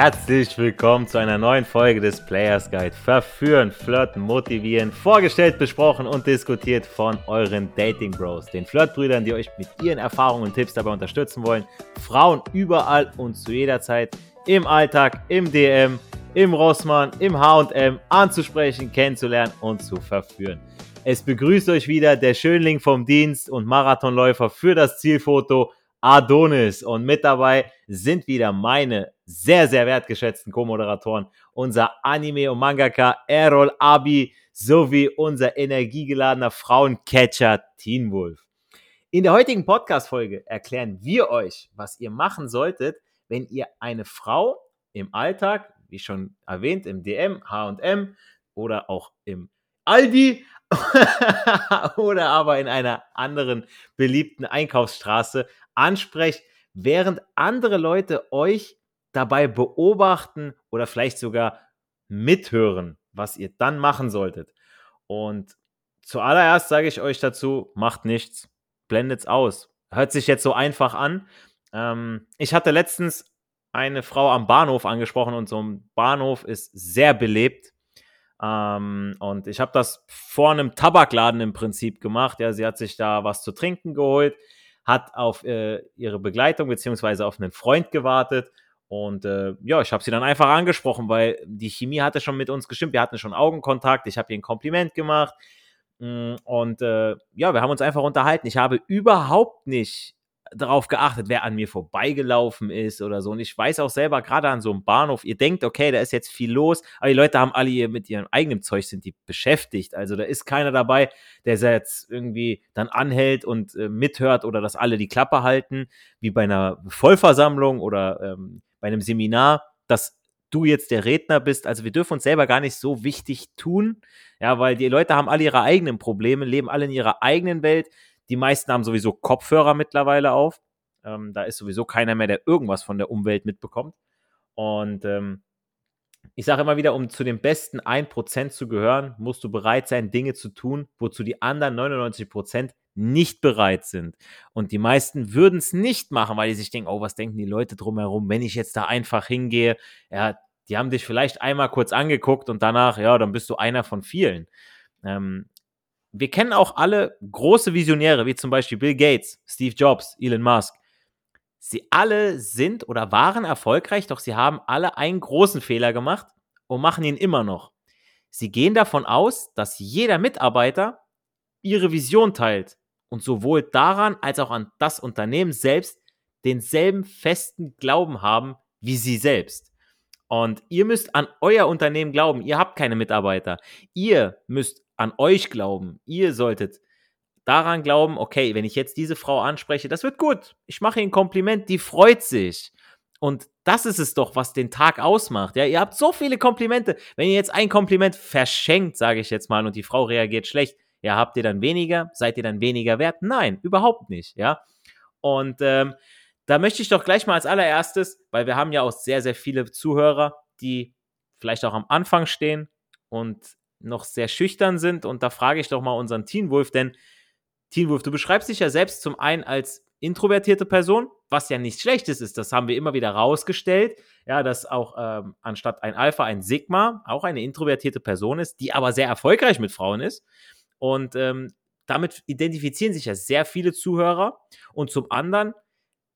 Herzlich willkommen zu einer neuen Folge des Players Guide. Verführen, flirten, motivieren, vorgestellt, besprochen und diskutiert von euren Dating Bros, den Flirtbrüdern, die euch mit ihren Erfahrungen und Tipps dabei unterstützen wollen, Frauen überall und zu jeder Zeit, im Alltag, im DM, im Rossmann, im H&M anzusprechen, kennenzulernen und zu verführen. Es begrüßt euch wieder der Schönling vom Dienst und Marathonläufer für das Zielfoto, Adonis. Und mit dabei sind wieder meine sehr, sehr wertgeschätzten Co-Moderatoren, unser Anime- und Mangaka Erol Abi sowie unser energiegeladener Frauencatcher Teenwolf. In der heutigen Podcast-Folge erklären wir euch, was ihr machen solltet, wenn ihr eine Frau im Alltag, wie schon erwähnt, im DM, H&M oder auch im Aldi oder aber in einer anderen beliebten Einkaufsstraße ansprecht, während andere Leute euch dabei beobachten oder vielleicht sogar mithören, was ihr dann machen solltet. Und zuallererst sage ich euch dazu, macht nichts, blendet's aus. Hört sich jetzt so einfach an. Ich hatte letztens eine Frau am Bahnhof angesprochen und so ein Bahnhof ist sehr belebt. Und ich habe das vor einem Tabakladen im Prinzip gemacht. Ja, sie hat sich da was zu trinken geholt, hat auf ihre Begleitung beziehungsweise auf einen Freund gewartet. Und ich habe sie dann einfach angesprochen, weil die Chemie hatte schon mit uns gestimmt. Wir hatten schon Augenkontakt. Ich habe ihr ein Kompliment gemacht. Und wir haben uns einfach unterhalten. Ich habe überhaupt nicht darauf geachtet, wer an mir vorbeigelaufen ist oder so. Und ich weiß auch selber, gerade an so einem Bahnhof, ihr denkt, okay, da ist jetzt viel los, aber die Leute haben alle mit ihrem eigenen Zeug, sind die beschäftigt. Also da ist keiner dabei, der jetzt irgendwie dann anhält und mithört oder dass alle die Klappe halten, wie bei einer Vollversammlung oder bei einem Seminar, dass du jetzt der Redner bist. Also wir dürfen uns selber gar nicht so wichtig tun, ja, weil die Leute haben alle ihre eigenen Probleme, leben alle in ihrer eigenen Welt. Die meisten haben sowieso Kopfhörer mittlerweile auf. Da ist sowieso keiner mehr, der irgendwas von der Umwelt mitbekommt. Und ich sage immer wieder, um zu den besten 1% zu gehören, musst du bereit sein, Dinge zu tun, wozu die anderen 99% nicht bereit sind. Und die meisten würden es nicht machen, weil die sich denken, oh, was denken die Leute drumherum, wenn ich jetzt da einfach hingehe? Ja, die haben dich vielleicht einmal kurz angeguckt und danach, ja, dann bist du einer von vielen. Wir kennen auch alle große Visionäre, wie zum Beispiel Bill Gates, Steve Jobs, Elon Musk. Sie alle sind oder waren erfolgreich, doch sie haben alle einen großen Fehler gemacht und machen ihn immer noch. Sie gehen davon aus, dass jeder Mitarbeiter ihre Vision teilt und sowohl daran als auch an das Unternehmen selbst denselben festen Glauben haben wie sie selbst. Und ihr müsst an euer Unternehmen glauben. Ihr habt keine Mitarbeiter. Ihr müsst an euch glauben. Ihr solltet daran glauben, okay, wenn ich jetzt diese Frau anspreche, das wird gut. Ich mache ihr ein Kompliment, die freut sich. Und das ist es doch, was den Tag ausmacht. Ja, ihr habt so viele Komplimente. Wenn ihr jetzt ein Kompliment verschenkt, sage ich jetzt mal, und die Frau reagiert schlecht, ja, habt ihr dann weniger? Seid ihr dann weniger wert? Nein, überhaupt nicht. Ja, und da möchte ich doch gleich mal als allererstes, weil wir haben ja auch sehr, sehr viele Zuhörer, die vielleicht auch am Anfang stehen und noch sehr schüchtern sind, und da frage ich doch mal unseren Teenwolf, denn Teenwolf, du beschreibst dich ja selbst zum einen als introvertierte Person, was ja nichts Schlechtes ist, das haben wir immer wieder rausgestellt, ja, dass auch anstatt ein Alpha ein Sigma auch eine introvertierte Person ist, die aber sehr erfolgreich mit Frauen ist, und damit identifizieren sich ja sehr viele Zuhörer, und zum anderen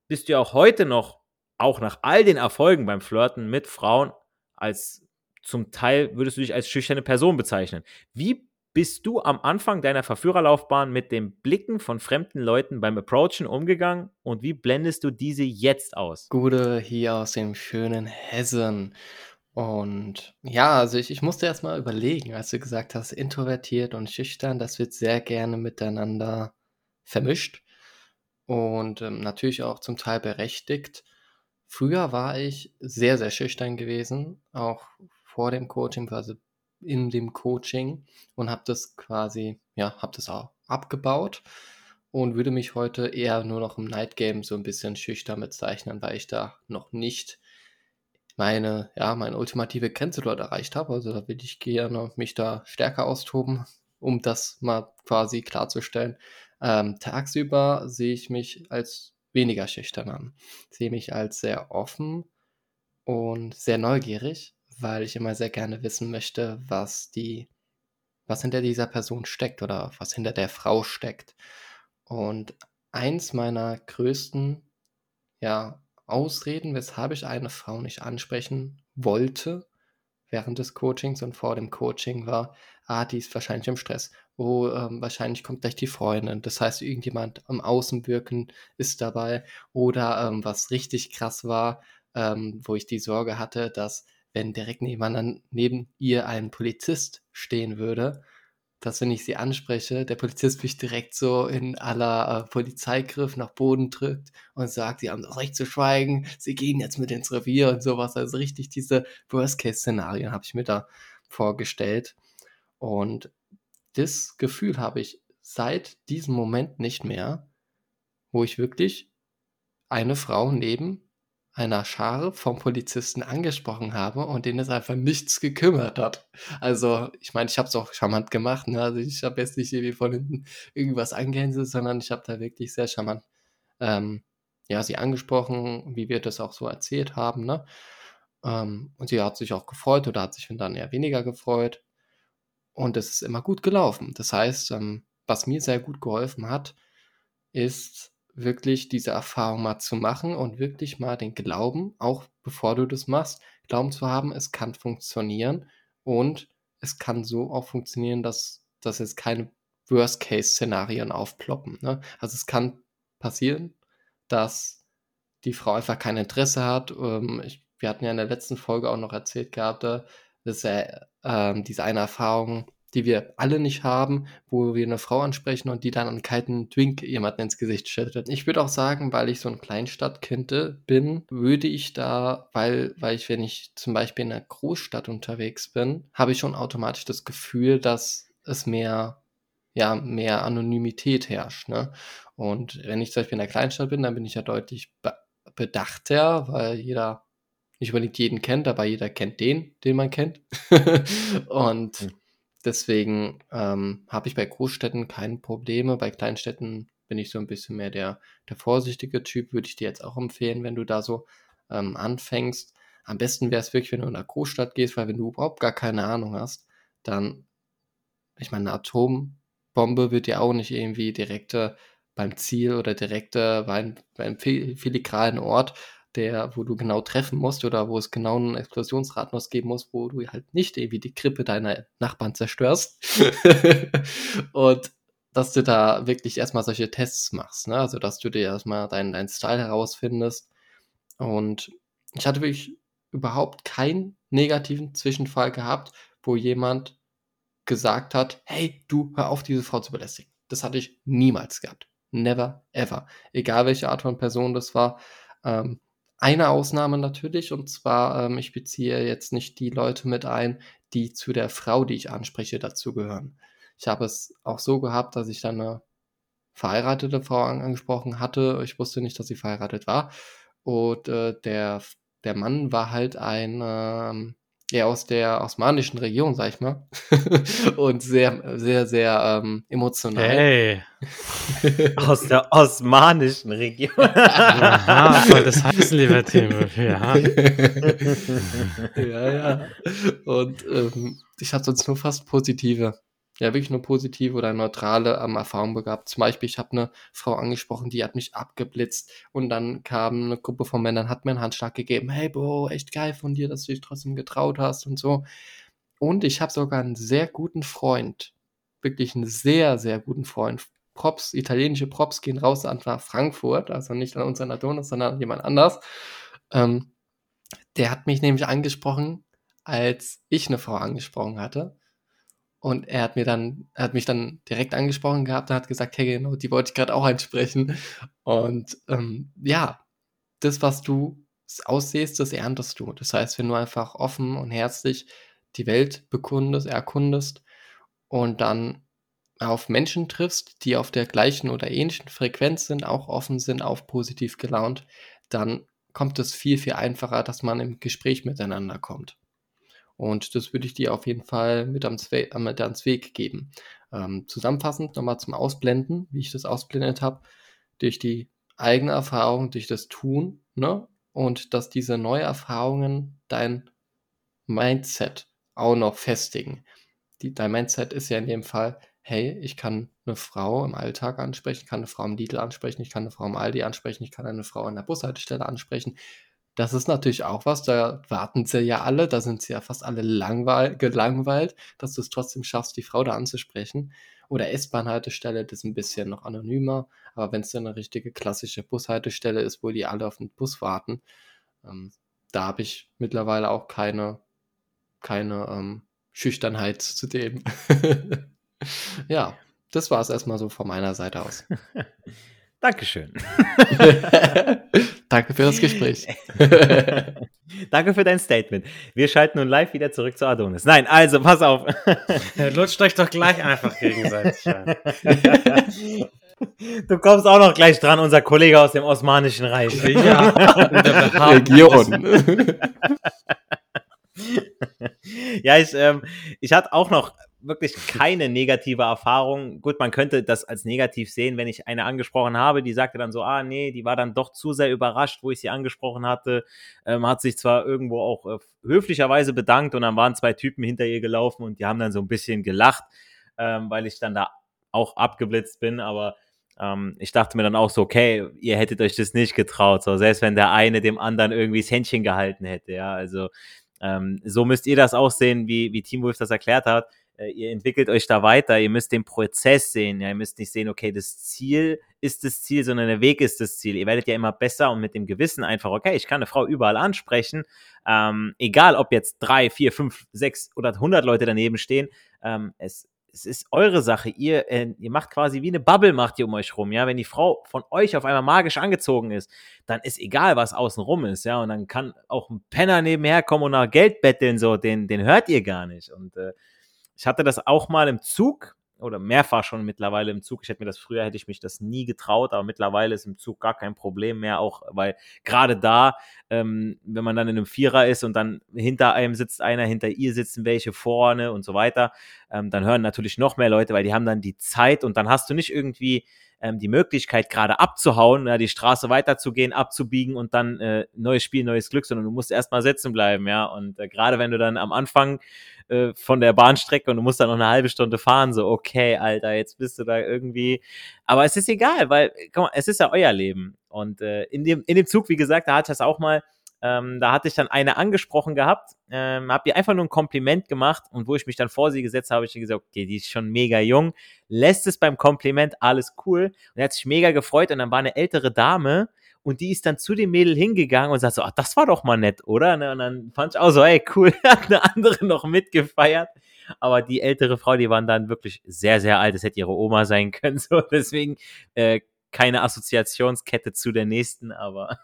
bist du ja auch heute noch, auch nach all den Erfolgen beim Flirten mit Frauen, als zum Teil würdest du dich als schüchterne Person bezeichnen. Wie bist du am Anfang deiner Verführerlaufbahn mit den Blicken von fremden Leuten beim Approachen umgegangen und wie blendest du diese jetzt aus? Gute hier aus dem schönen Hessen. Und ja, also ich musste erst mal überlegen, als du gesagt hast, introvertiert und schüchtern, das wird sehr gerne miteinander vermischt und natürlich auch zum Teil berechtigt. Früher war ich sehr, sehr schüchtern gewesen, auch vor dem Coaching, also in dem Coaching, und habe das quasi, ja, habe das auch abgebaut und würde mich heute eher nur noch im Night Game so ein bisschen schüchtern bezeichnen, weil ich da noch nicht meine ultimative Grenze dort erreicht habe. Also da will ich gerne mich da stärker austoben, um das mal quasi klarzustellen. Tagsüber sehe ich mich als weniger schüchtern an, sehe mich als sehr offen und sehr neugierig, weil ich immer sehr gerne wissen möchte, was hinter dieser Person steckt oder was hinter der Frau steckt. Und eins meiner größten Ausreden, weshalb ich eine Frau nicht ansprechen wollte während des Coachings und vor dem Coaching war, die ist wahrscheinlich im Stress, wahrscheinlich kommt gleich die Freundin, das heißt, irgendjemand am Außenwirken ist dabei oder was richtig krass war, wo ich die Sorge hatte, dass wenn direkt neben ihr ein Polizist stehen würde, dass wenn ich sie anspreche, der Polizist mich direkt so in aller Polizeigriff nach Boden drückt und sagt, sie haben das Recht zu schweigen, sie gehen jetzt mit ins Revier und sowas. Also richtig diese Worst-Case-Szenarien habe ich mir da vorgestellt. Und das Gefühl habe ich seit diesem Moment nicht mehr, wo ich wirklich eine Frau neben einer Schare vom Polizisten angesprochen habe und denen es einfach nichts gekümmert hat. Also, ich meine, ich habe es auch charmant gemacht, ne? Also ich habe jetzt nicht irgendwie von hinten irgendwas angehänselt, sondern ich habe da wirklich sehr charmant sie angesprochen, wie wir das auch so erzählt haben, ne? Und sie hat sich auch gefreut oder hat sich dann eher weniger gefreut und es ist immer gut gelaufen. Das heißt, was mir sehr gut geholfen hat, ist wirklich diese Erfahrung mal zu machen und wirklich mal den Glauben, auch bevor du das machst, Glauben zu haben, es kann funktionieren und es kann so auch funktionieren, dass jetzt keine Worst-Case-Szenarien aufploppen, ne? Also es kann passieren, dass die Frau einfach kein Interesse hat. Wir hatten ja in der letzten Folge auch noch erzählt gehabt, dass diese eine Erfahrung, die wir alle nicht haben, wo wir eine Frau ansprechen und die dann einen kalten Drink jemanden ins Gesicht schüttet. Ich würde auch sagen, weil ich so ein Kleinstadtkind bin, würde ich da, weil ich, wenn ich zum Beispiel in einer Großstadt unterwegs bin, habe ich schon automatisch das Gefühl, dass es mehr Anonymität herrscht, ne? Und wenn ich zum Beispiel in einer Kleinstadt bin, dann bin ich ja deutlich bedachter, weil jeder nicht unbedingt jeden kennt, aber jeder kennt den man kennt. Und deswegen habe ich bei Großstädten keine Probleme. Bei Kleinstädten bin ich so ein bisschen mehr der vorsichtige Typ. Würde ich dir jetzt auch empfehlen, wenn du da so anfängst. Am besten wäre es wirklich, wenn du in eine Großstadt gehst, weil wenn du überhaupt gar keine Ahnung hast, dann, ich meine, eine Atombombe wird dir auch nicht irgendwie direkt beim Ziel oder direkt beim filigranen Ort, wo du genau treffen musst oder wo es genau einen Explosionsratnuss geben muss, wo du halt nicht irgendwie die Krippe deiner Nachbarn zerstörst und dass du da wirklich erstmal solche Tests machst, ne? Also dass du dir erstmal deinen Style herausfindest und ich hatte wirklich überhaupt keinen negativen Zwischenfall gehabt, wo jemand gesagt hat, hey, du, hör auf, diese Frau zu belästigen. Das hatte ich niemals gehabt. Never, ever. Egal, welche Art von Person das war, eine Ausnahme natürlich, und zwar, ich beziehe jetzt nicht die Leute mit ein, die zu der Frau, die ich anspreche, dazu gehören. Ich habe es auch so gehabt, dass ich dann eine verheiratete Frau angesprochen hatte. Ich wusste nicht, dass sie verheiratet war. Und der Mann war halt eher aus der osmanischen Region, sag ich mal. Und sehr, sehr, sehr emotional. Hey, aus der osmanischen Region. Aha, soll das heißen, lieber Timo. Ja. Ja. Und ich habe sonst nur fast wirklich nur positive oder neutrale Erfahrungen gehabt. Zum Beispiel, ich habe eine Frau angesprochen, die hat mich abgeblitzt und dann kam eine Gruppe von Männern, hat mir einen Handschlag gegeben. Hey Bro, echt geil von dir, dass du dich trotzdem getraut hast und so. Und ich habe sogar einen sehr guten Freund, wirklich einen sehr, sehr guten Freund. Props, italienische Props gehen raus an Frankfurt, also nicht an unseren Adonis, sondern an jemand anders. Der hat mich nämlich angesprochen, als ich eine Frau angesprochen hatte. Und er hat mich dann direkt angesprochen gehabt und hat gesagt, hey, genau, die wollte ich gerade auch ansprechen. Und das, was du aussiehst, das erntest du. Das heißt, wenn du einfach offen und herzlich die Welt erkundest und dann auf Menschen triffst, die auf der gleichen oder ähnlichen Frequenz sind, auch offen sind, auch positiv gelaunt, dann kommt es viel, viel einfacher, dass man im Gespräch miteinander kommt. Und das würde ich dir auf jeden Fall mit ans Weg geben. Zusammenfassend nochmal zum Ausblenden, wie ich das ausblendet habe, durch die eigene Erfahrung, durch das Tun, ne, und dass diese neuen Erfahrungen dein Mindset auch noch festigen. Dein Mindset ist ja in dem Fall, hey, ich kann eine Frau im Alltag ansprechen, ich kann eine Frau im Lidl ansprechen, ich kann eine Frau im Aldi ansprechen, ich kann eine Frau an der Bushaltestelle ansprechen. Das ist natürlich auch was, da warten sie ja alle, da sind sie ja fast alle gelangweilt, dass du es trotzdem schaffst, die Frau da anzusprechen. Oder S-Bahn-Haltestelle, das ist ein bisschen noch anonymer, aber wenn es dann eine richtige klassische Bushaltestelle ist, wo die alle auf den Bus warten, da habe ich mittlerweile auch keine Schüchternheit zu dem. Ja, das war es erstmal so von meiner Seite aus. Dankeschön. Danke für das Gespräch. Danke für dein Statement. Wir schalten nun live wieder zurück zu Adonis. Nein, also, pass auf. Lutscht euch doch gleich einfach gegenseitig an. Du kommst auch noch gleich dran, unser Kollege aus dem Osmanischen Reich. Ja, in der Region. Ja, ich hatte auch noch wirklich keine negative Erfahrung. Gut, man könnte das als negativ sehen, wenn ich eine angesprochen habe, die sagte dann so, die war dann doch zu sehr überrascht, wo ich sie angesprochen hatte, hat sich zwar irgendwo auch höflicherweise bedankt und dann waren zwei Typen hinter ihr gelaufen und die haben dann so ein bisschen gelacht, weil ich dann da auch abgeblitzt bin, aber ich dachte mir dann auch so, okay, ihr hättet euch das nicht getraut, so selbst wenn der eine dem anderen irgendwie das Händchen gehalten hätte, ja, also so müsst ihr das auch sehen, wie Teenwolf das erklärt hat. Ihr entwickelt euch da weiter, ihr müsst den Prozess sehen, ja, ihr müsst nicht sehen, okay, das Ziel ist das Ziel, sondern der Weg ist das Ziel. Ihr werdet ja immer besser und mit dem Gewissen einfach, okay, ich kann eine Frau überall ansprechen, egal ob jetzt 3, 4, 5, 6 oder 100 Leute daneben stehen, es ist eure Sache, ihr macht quasi wie eine Bubble, macht ihr um euch rum, ja, wenn die Frau von euch auf einmal magisch angezogen ist, dann ist egal, was außen rum ist, ja, und dann kann auch ein Penner nebenher kommen und nach Geld betteln, so, den hört ihr gar nicht und ich hatte das auch mal im Zug oder mehrfach schon mittlerweile im Zug. Hätte ich mich das nie getraut, aber mittlerweile ist im Zug gar kein Problem mehr, auch weil gerade da, wenn man dann in einem Vierer ist und dann hinter einem sitzt einer, hinter ihr sitzen welche, vorne und so weiter, dann hören natürlich noch mehr Leute, weil die haben dann die Zeit und dann hast du nicht irgendwie die Möglichkeit, gerade abzuhauen, ja, die Straße weiterzugehen, abzubiegen und dann neues Spiel, neues Glück, sondern du musst erstmal sitzen bleiben, ja, und gerade wenn du dann am Anfang von der Bahnstrecke und du musst dann noch eine halbe Stunde fahren, so, okay, Alter, jetzt bist du da irgendwie, aber es ist egal, weil, guck mal, es ist ja euer Leben und in dem Zug, wie gesagt, da hatte ich das auch mal, da hatte ich dann eine angesprochen gehabt, habe ihr einfach nur ein Kompliment gemacht und wo ich mich dann vor sie gesetzt habe, habe ich gesagt, okay, die ist schon mega jung, lässt es beim Kompliment, alles cool und er hat sich mega gefreut und dann war eine ältere Dame und die ist dann zu dem Mädel hingegangen und sagt so, ach, das war doch mal nett, oder? Und dann fand ich auch so, ey, cool, hat eine andere noch mitgefeiert, aber die ältere Frau, die waren dann wirklich sehr, sehr alt, das hätte ihre Oma sein können, so, deswegen keine Assoziationskette zu der nächsten, aber...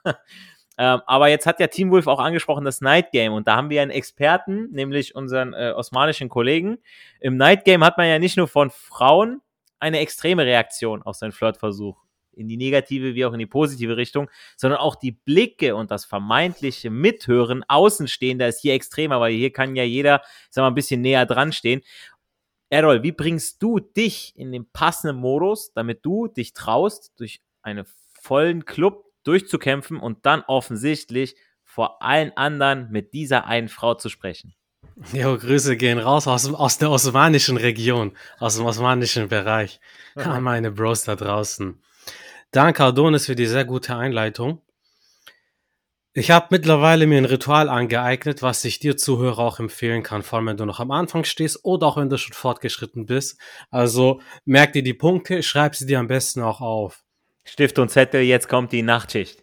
aber jetzt hat ja Teenwolf auch angesprochen, das Night Game. Und da haben wir einen Experten, nämlich unseren osmanischen Kollegen. Im Night Game hat man ja nicht nur von Frauen eine extreme Reaktion auf seinen Flirtversuch. In die negative wie auch in die positive Richtung. Sondern auch die Blicke und das vermeintliche Mithören Außenstehender ist hier extremer, weil hier kann ja jeder, sagen wir mal, ein bisschen näher dran stehen. Erol, wie bringst du dich in den passenden Modus, damit du dich traust, durch einen vollen Club durchzukämpfen und dann offensichtlich vor allen anderen mit dieser einen Frau zu sprechen? Jo, Grüße gehen raus aus der osmanischen Region, aus dem osmanischen Bereich. Ja, meine Bros da draußen. Danke, Adonis, für die sehr gute Einleitung. Ich habe mittlerweile mir ein Ritual angeeignet, was ich dir, Zuhörer, auch empfehlen kann, vor allem wenn du noch am Anfang stehst oder auch wenn du schon fortgeschritten bist. Also merk dir die Punkte, schreib sie dir am besten auch auf. Stift und Zettel, jetzt kommt die Nachtschicht.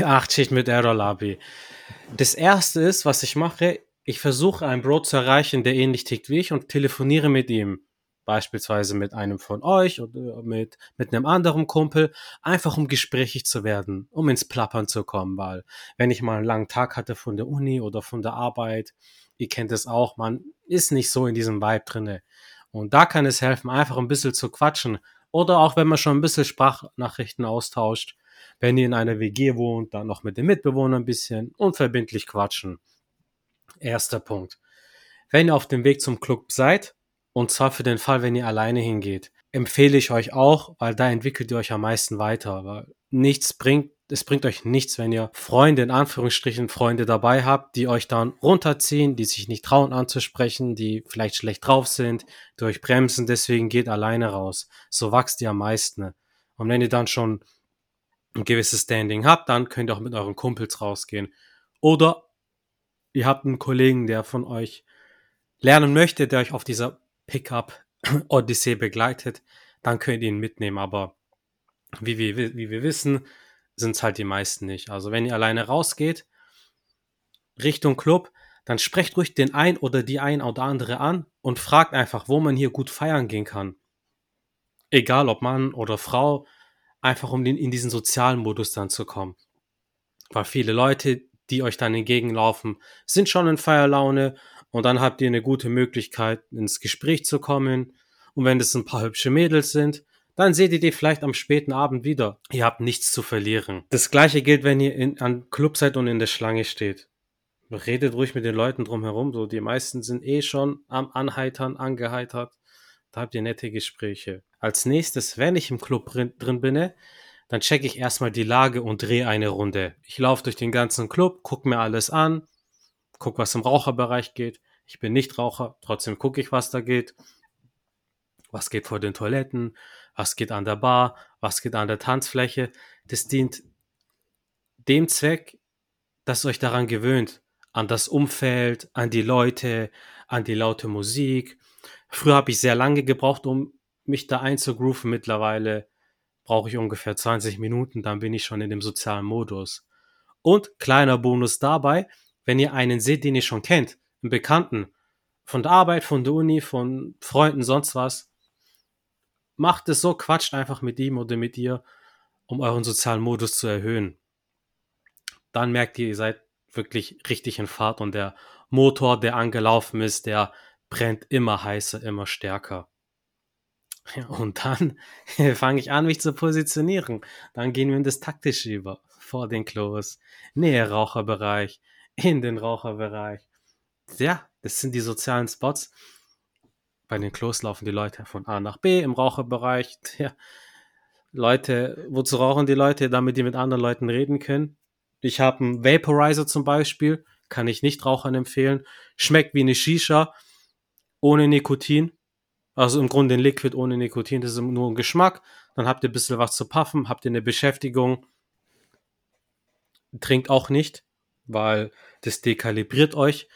Nachtschicht mit Erol Abi. Das erste ist, was ich mache, ich versuche einen Bro zu erreichen, der ähnlich tickt wie ich und telefoniere mit ihm. Beispielsweise mit einem von euch oder mit einem anderen Kumpel, einfach um gesprächig zu werden, um ins Plappern zu kommen, weil wenn ich mal einen langen Tag hatte von der Uni oder von der Arbeit, ihr kennt es auch, man ist nicht so in diesem Vibe drinne. Und da kann es helfen, einfach ein bisschen zu quatschen. Oder auch, wenn man schon ein bisschen Sprachnachrichten austauscht, wenn ihr in einer WG wohnt, dann noch mit den Mitbewohnern ein bisschen unverbindlich quatschen. Erster Punkt. Wenn ihr auf dem Weg zum Club seid, und zwar für den Fall, wenn ihr alleine hingeht, empfehle ich euch auch, weil da entwickelt ihr euch am meisten weiter. Weil nichts bringt, es bringt euch nichts, wenn ihr Freunde, in Anführungsstrichen Freunde dabei habt, die euch dann runterziehen, die sich nicht trauen anzusprechen, die vielleicht schlecht drauf sind, die euch bremsen, deswegen geht alleine raus. So wächst ihr am meisten. Und wenn ihr dann schon ein gewisses Standing habt, dann könnt ihr auch mit euren Kumpels rausgehen. Oder ihr habt einen Kollegen, der von euch lernen möchte, der euch auf dieser Pickup-Odyssee begleitet, dann könnt ihr ihn mitnehmen. Aber wie wir wissen, sind es halt die meisten nicht. Also wenn ihr alleine rausgeht, Richtung Club, dann sprecht ruhig den einen oder die ein oder andere an und fragt einfach, wo man hier gut feiern gehen kann. Egal ob Mann oder Frau, einfach um in diesen sozialen Modus dann zu kommen. Weil viele Leute, die euch dann entgegenlaufen, sind schon in Feierlaune und dann habt ihr eine gute Möglichkeit, ins Gespräch zu kommen. Und wenn es ein paar hübsche Mädels sind, dann seht ihr die vielleicht am späten Abend wieder. Ihr habt nichts zu verlieren. Das gleiche gilt, wenn ihr an Club seid und in der Schlange steht. Redet ruhig mit den Leuten drumherum. So, die meisten sind eh schon am Anheitern, angeheitert. Da habt ihr nette Gespräche. Als nächstes, wenn ich im Club drin bin, dann checke ich erstmal die Lage und drehe eine Runde. Ich laufe durch den ganzen Club, gucke mir alles an, gucke, was im Raucherbereich geht. Ich bin nicht Raucher, trotzdem gucke ich, was da geht. Was geht vor den Toiletten, was geht an der Bar, was geht an der Tanzfläche. Das dient dem Zweck, dass ihr euch daran gewöhnt, an das Umfeld, an die Leute, an die laute Musik. Früher habe ich sehr lange gebraucht, um mich da einzugrooven. Mittlerweile brauche ich ungefähr 20 Minuten, dann bin ich schon in dem sozialen Modus. Und kleiner Bonus dabei, wenn ihr einen seht, den ihr schon kennt, einen Bekannten, von der Arbeit, von der Uni, von Freunden, sonst was, macht es so, quatscht einfach mit ihm oder mit ihr, um euren sozialen Modus zu erhöhen. Dann merkt ihr, ihr seid wirklich richtig in Fahrt und der Motor, der angelaufen ist, der brennt immer heißer, immer stärker. Ja, und dann fange ich an, mich zu positionieren. Dann gehen wir in das Taktische über. Vor den Klos, näher Raucherbereich, in den Raucherbereich. Ja, das sind die sozialen Spots. Bei den Klos laufen die Leute von A nach B, im Raucherbereich. Ja, Leute, wozu rauchen die Leute? Damit die mit anderen Leuten reden können. Ich habe einen Vaporizer zum Beispiel, kann ich Nichtrauchern empfehlen. Schmeckt wie eine Shisha, ohne Nikotin. Also im Grunde ein Liquid ohne Nikotin, das ist nur ein Geschmack. Dann habt ihr ein bisschen was zu puffen, habt ihr eine Beschäftigung. Trinkt auch nicht, weil das dekalibriert euch.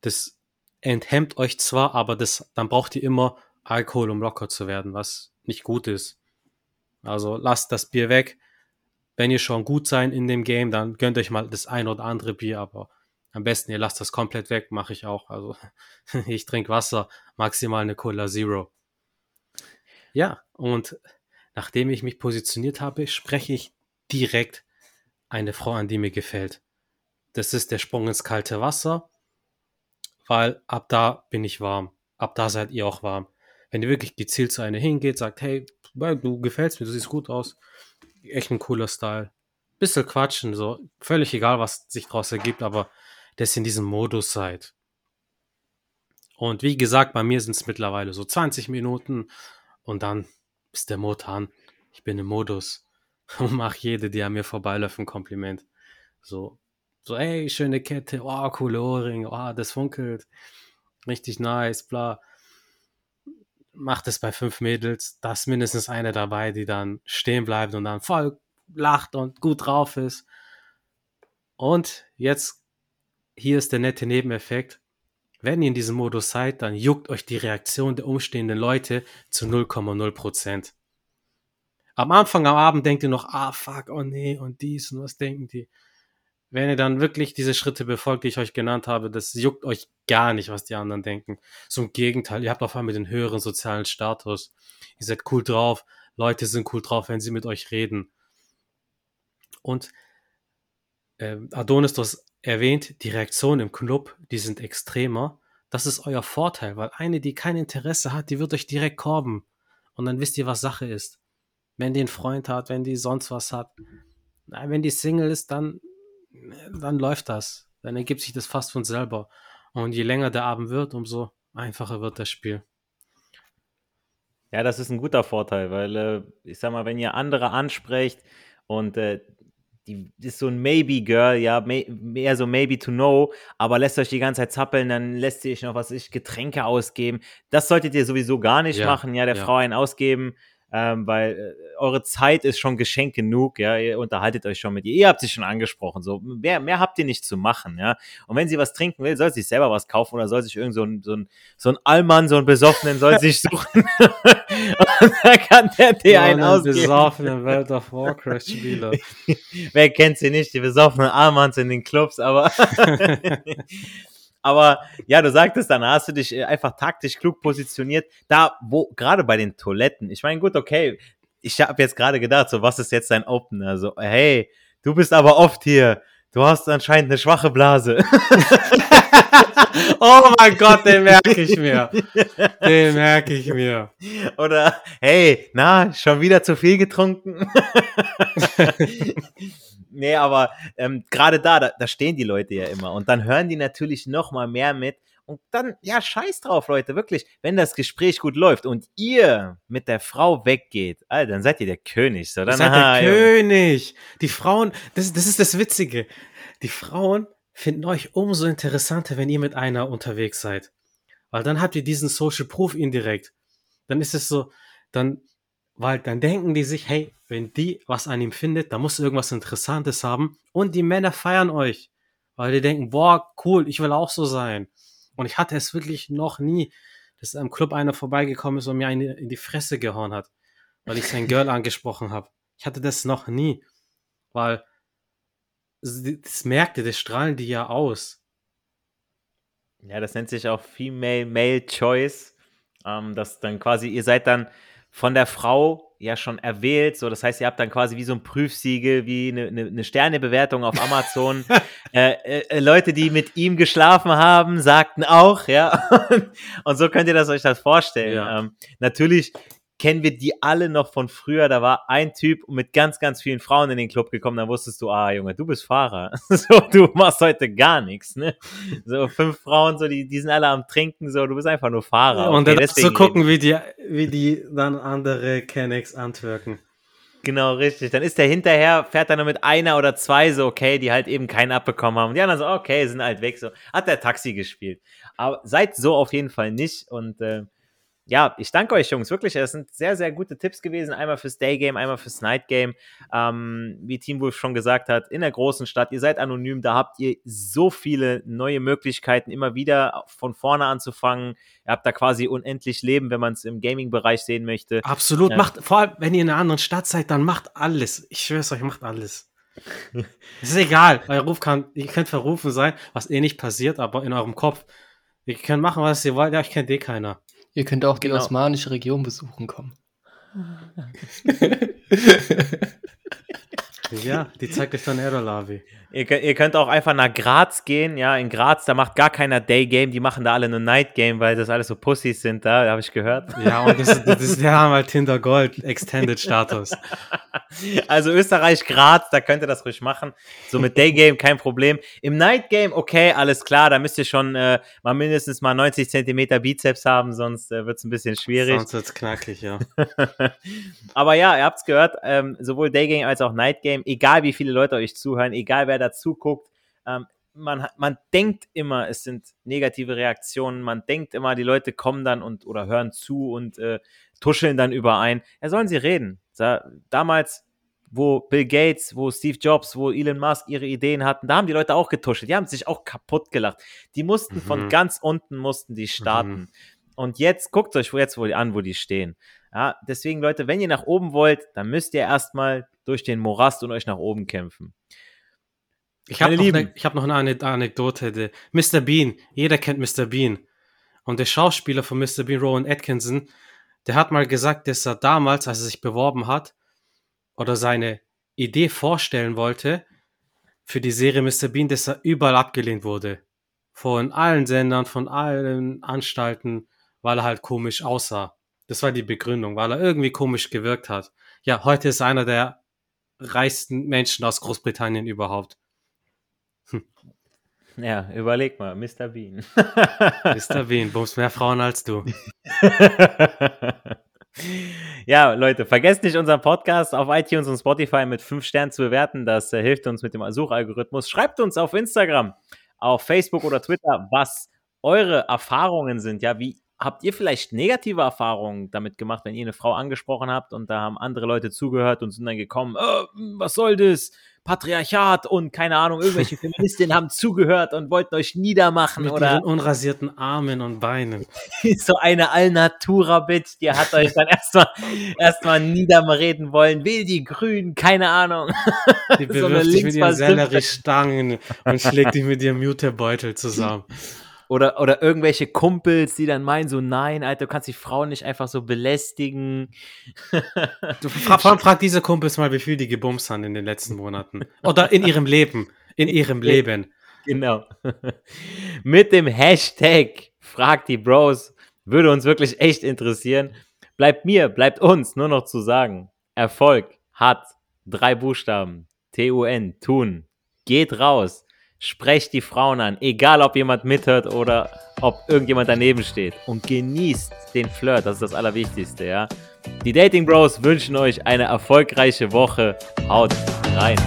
Das enthemmt euch zwar, aber dann braucht ihr immer Alkohol, um locker zu werden, was nicht gut ist. Also lasst das Bier weg. Wenn ihr schon gut seid in dem Game, dann gönnt euch mal das ein oder andere Bier, aber am besten ihr lasst das komplett weg, mache ich auch. Also ich trinke Wasser, maximal eine Cola Zero. Ja, und nachdem ich mich positioniert habe, spreche ich direkt eine Frau an, die mir gefällt. Das ist der Sprung ins kalte Wasser. Weil ab da bin ich warm. Ab da seid ihr auch warm. Wenn ihr wirklich gezielt zu einer hingeht, sagt, hey, du gefällst mir, du siehst gut aus. Echt ein cooler Style. Bisschen quatschen, so. Völlig egal, was sich daraus ergibt, aber dass ihr in diesem Modus seid. Und wie gesagt, bei mir sind es mittlerweile so 20 Minuten und dann ist der Motor an. Ich bin im Modus und mache jede, die an mir vorbeiläuft, ein Kompliment. So, ey, schöne Kette, oh, coole Ohrringe, oh, das funkelt, richtig nice, bla. Macht es bei 5 Mädels, da ist mindestens eine dabei, die dann stehen bleibt und dann voll lacht und gut drauf ist. Und jetzt, hier ist der nette Nebeneffekt, wenn ihr in diesem Modus seid, dann juckt euch die Reaktion der umstehenden Leute zu 0,0%. Am Anfang, am Abend denkt ihr noch, ah, fuck, oh nee, und dies und was denken die. Wenn ihr dann wirklich diese Schritte befolgt, die ich euch genannt habe, das juckt euch gar nicht, was die anderen denken. So im Gegenteil, ihr habt auf einmal den höheren sozialen Status. Ihr seid cool drauf, Leute sind cool drauf, wenn sie mit euch reden. Und Adonis, du hast erwähnt, die Reaktionen im Club, die sind extremer. Das ist euer Vorteil, weil eine, die kein Interesse hat, die wird euch direkt korben. Und dann wisst ihr, was Sache ist. Wenn die einen Freund hat, wenn die sonst was hat. Nein, wenn die Single ist, dann läuft das. Dann ergibt sich das fast von selber. Und je länger der Abend wird, umso einfacher wird das Spiel. Ja, das ist ein guter Vorteil, weil, ich sag mal, wenn ihr andere ansprecht Und die ist so ein Maybe-Girl, ja, mehr so Maybe to know, aber lässt euch die ganze Zeit zappeln, dann lässt ihr euch noch, was weiß ich, Getränke ausgeben. Das solltet ihr sowieso gar nicht machen, ja, der Frau einen ausgeben, weil eure Zeit ist schon Geschenk genug, ja, ihr unterhaltet euch schon mit ihr, ihr habt sie schon angesprochen, so, mehr habt ihr nicht zu machen, ja. Und wenn sie was trinken will, soll sie sich selber was kaufen oder soll sich irgend so ein Allmann, so ein Besoffenen soll sich suchen. Und dann kann der dir einen ausgeben. Besoffene World of Warcraft Spieler. Wer kennt sie nicht, die besoffenen Allmanns in den Clubs, aber... Aber ja, du sagtest, dann hast du dich einfach taktisch klug positioniert, da wo, gerade bei den Toiletten, ich meine, gut, okay, ich habe jetzt gerade gedacht, so, was ist jetzt dein Opener, so, hey, du bist aber oft hier, du hast anscheinend eine schwache Blase. Oh mein Gott, den merke ich mir. Oder, hey, na, schon wieder zu viel getrunken? Nee, aber gerade da stehen die Leute ja immer und dann hören die natürlich noch mal mehr mit und dann, ja, scheiß drauf, Leute, wirklich, wenn das Gespräch gut läuft und ihr mit der Frau weggeht, Alter, dann seid ihr der König. So, dann seid der König. Die Frauen, das ist das Witzige, die Frauen finden euch umso interessanter, wenn ihr mit einer unterwegs seid, weil dann habt ihr diesen Social Proof indirekt. Dann ist es so, weil dann denken die sich, hey, wenn die was an ihm findet, dann muss irgendwas Interessantes haben. Und die Männer feiern euch, weil die denken, boah, cool, ich will auch so sein. Und ich hatte es wirklich noch nie, dass am Club einer vorbeigekommen ist und mir eine in die Fresse gehauen hat, weil ich sein Girl angesprochen habe. Ich hatte das noch nie, weil das merkt ihr, das strahlen die ja aus. Ja, das nennt sich auch Female Male Choice, dass dann quasi, ihr seid dann von der Frau ja schon erwählt, so, das heißt, ihr habt dann quasi wie so ein Prüfsiegel, wie eine Sternebewertung auf Amazon. Leute, die mit ihm geschlafen haben, sagten auch, ja, und so könnt ihr das euch das vorstellen. Ja. Natürlich kennen wir die alle noch von früher, da war ein Typ mit ganz, ganz vielen Frauen in den Club gekommen, da wusstest du, ah, Junge, du bist Fahrer, so, du machst heute gar nichts, ne, so 5 Frauen, so, die sind alle am Trinken, so, du bist einfach nur Fahrer. Okay, und dann darfst du gucken, wie die dann andere Kennex antwirken. Genau, richtig. Dann ist der hinterher, fährt er nur mit einer oder zwei, so, okay, die halt eben keinen abbekommen haben. Und die anderen so, okay, sind halt weg, so. Hat der Taxi gespielt. Aber seid so auf jeden Fall nicht. Und ja, ich danke euch, Jungs, wirklich. Das sind sehr, sehr gute Tipps gewesen. Einmal fürs Day-Game, einmal fürs Night-Game. Wie Teenwolf schon gesagt hat, in der großen Stadt, ihr seid anonym, da habt ihr so viele neue Möglichkeiten, immer wieder von vorne anzufangen. Ihr habt da quasi unendlich Leben, wenn man es im Gaming-Bereich sehen möchte. Absolut. Ja. Macht, vor allem, wenn ihr in einer anderen Stadt seid, dann macht alles. Ich schwöre es euch, macht alles. Es ist egal. Euer Ruf ihr könnt verrufen sein, was eh nicht passiert, aber in eurem Kopf. Ihr könnt machen, was ihr wollt. Ja, ich kenne eh keiner. Ihr könnt auch die osmanische Region besuchen kommen. Ja, die zeigt euch dann Erol Abi. Ihr könnt auch einfach nach Graz gehen. Ja, in Graz, da macht gar keiner Day-Game. Die machen da alle nur Night-Game, weil das alles so Pussys sind. Da habe ich gehört. Ja, und die haben halt Tinder Gold Extended-Status. Also Österreich, Graz, da könnt ihr das ruhig machen. So mit Day-Game kein Problem. Im Night-Game, okay, alles klar. Da müsst ihr schon mal mindestens mal 90 Zentimeter Bizeps haben, sonst wird es ein bisschen schwierig. Sonst wird es knackig, ja. Aber ja, ihr habt es gehört. Sowohl Day-Game als auch Night-Game. Egal wie viele Leute euch zuhören, egal wer dazu guckt, man denkt immer, es sind negative Reaktionen, man denkt immer, die Leute kommen dann und oder hören zu und tuscheln dann überein. Ja, sollen sie reden. Damals, wo Bill Gates, wo Steve Jobs, wo Elon Musk ihre Ideen hatten, da haben die Leute auch getuschelt, die haben sich auch kaputt gelacht. Die mussten von ganz unten starten. Und jetzt guckt euch jetzt wohl an, wo die stehen. Ja, deswegen, Leute, wenn ihr nach oben wollt, dann müsst ihr erstmal durch den Morast und euch nach oben kämpfen. Ich habe noch eine Anekdote. Mr. Bean, jeder kennt Mr. Bean. Und der Schauspieler von Mr. Bean, Rowan Atkinson, der hat mal gesagt, dass er damals, als er sich beworben hat oder seine Idee vorstellen wollte für die Serie Mr. Bean, dass er überall abgelehnt wurde. Von allen Sendern, von allen Anstalten, weil er halt komisch aussah. Das war die Begründung, weil er irgendwie komisch gewirkt hat. Ja, heute ist einer der reichsten Menschen aus Großbritannien überhaupt. Ja, überleg mal, Mr. Bean. Mr. Bean, bummst mehr Frauen als du. Ja, Leute, vergesst nicht, unseren Podcast auf iTunes und Spotify mit 5 Sternen zu bewerten. Das hilft uns mit dem Suchalgorithmus. Schreibt uns auf Instagram, auf Facebook oder Twitter, was eure Erfahrungen sind. Ja, wie habt ihr vielleicht negative Erfahrungen damit gemacht, wenn ihr eine Frau angesprochen habt und da haben andere Leute zugehört und sind dann gekommen, was soll das? Patriarchat und keine Ahnung, irgendwelche Feministinnen haben zugehört und wollten euch niedermachen. Mit ihren unrasierten Armen und Beinen. So eine Allnatura-Bitch, die hat euch dann erstmal niederreden wollen. Will die Grünen, keine Ahnung. Die bewirft dich mit ihren Selleriestangen und schlägt dich mit ihrem Jutebeutel zusammen. Oder irgendwelche Kumpels, die dann meinen so, nein, Alter, du kannst die Frauen nicht einfach so belästigen. Du frag diese Kumpels mal, wie viel die gebumst haben in den letzten Monaten. Oder in ihrem Leben. In ihrem Leben. Genau. Mit dem Hashtag Frag die Bros würde uns wirklich echt interessieren. Bleibt mir, bleibt uns nur noch zu sagen, Erfolg hat 3 Buchstaben. TUN, tun. Geht raus. Sprecht die Frauen an, egal ob jemand mithört oder ob irgendjemand daneben steht. Und genießt den Flirt, das ist das Allerwichtigste, ja. Die Dating Bros wünschen euch eine erfolgreiche Woche. Haut rein.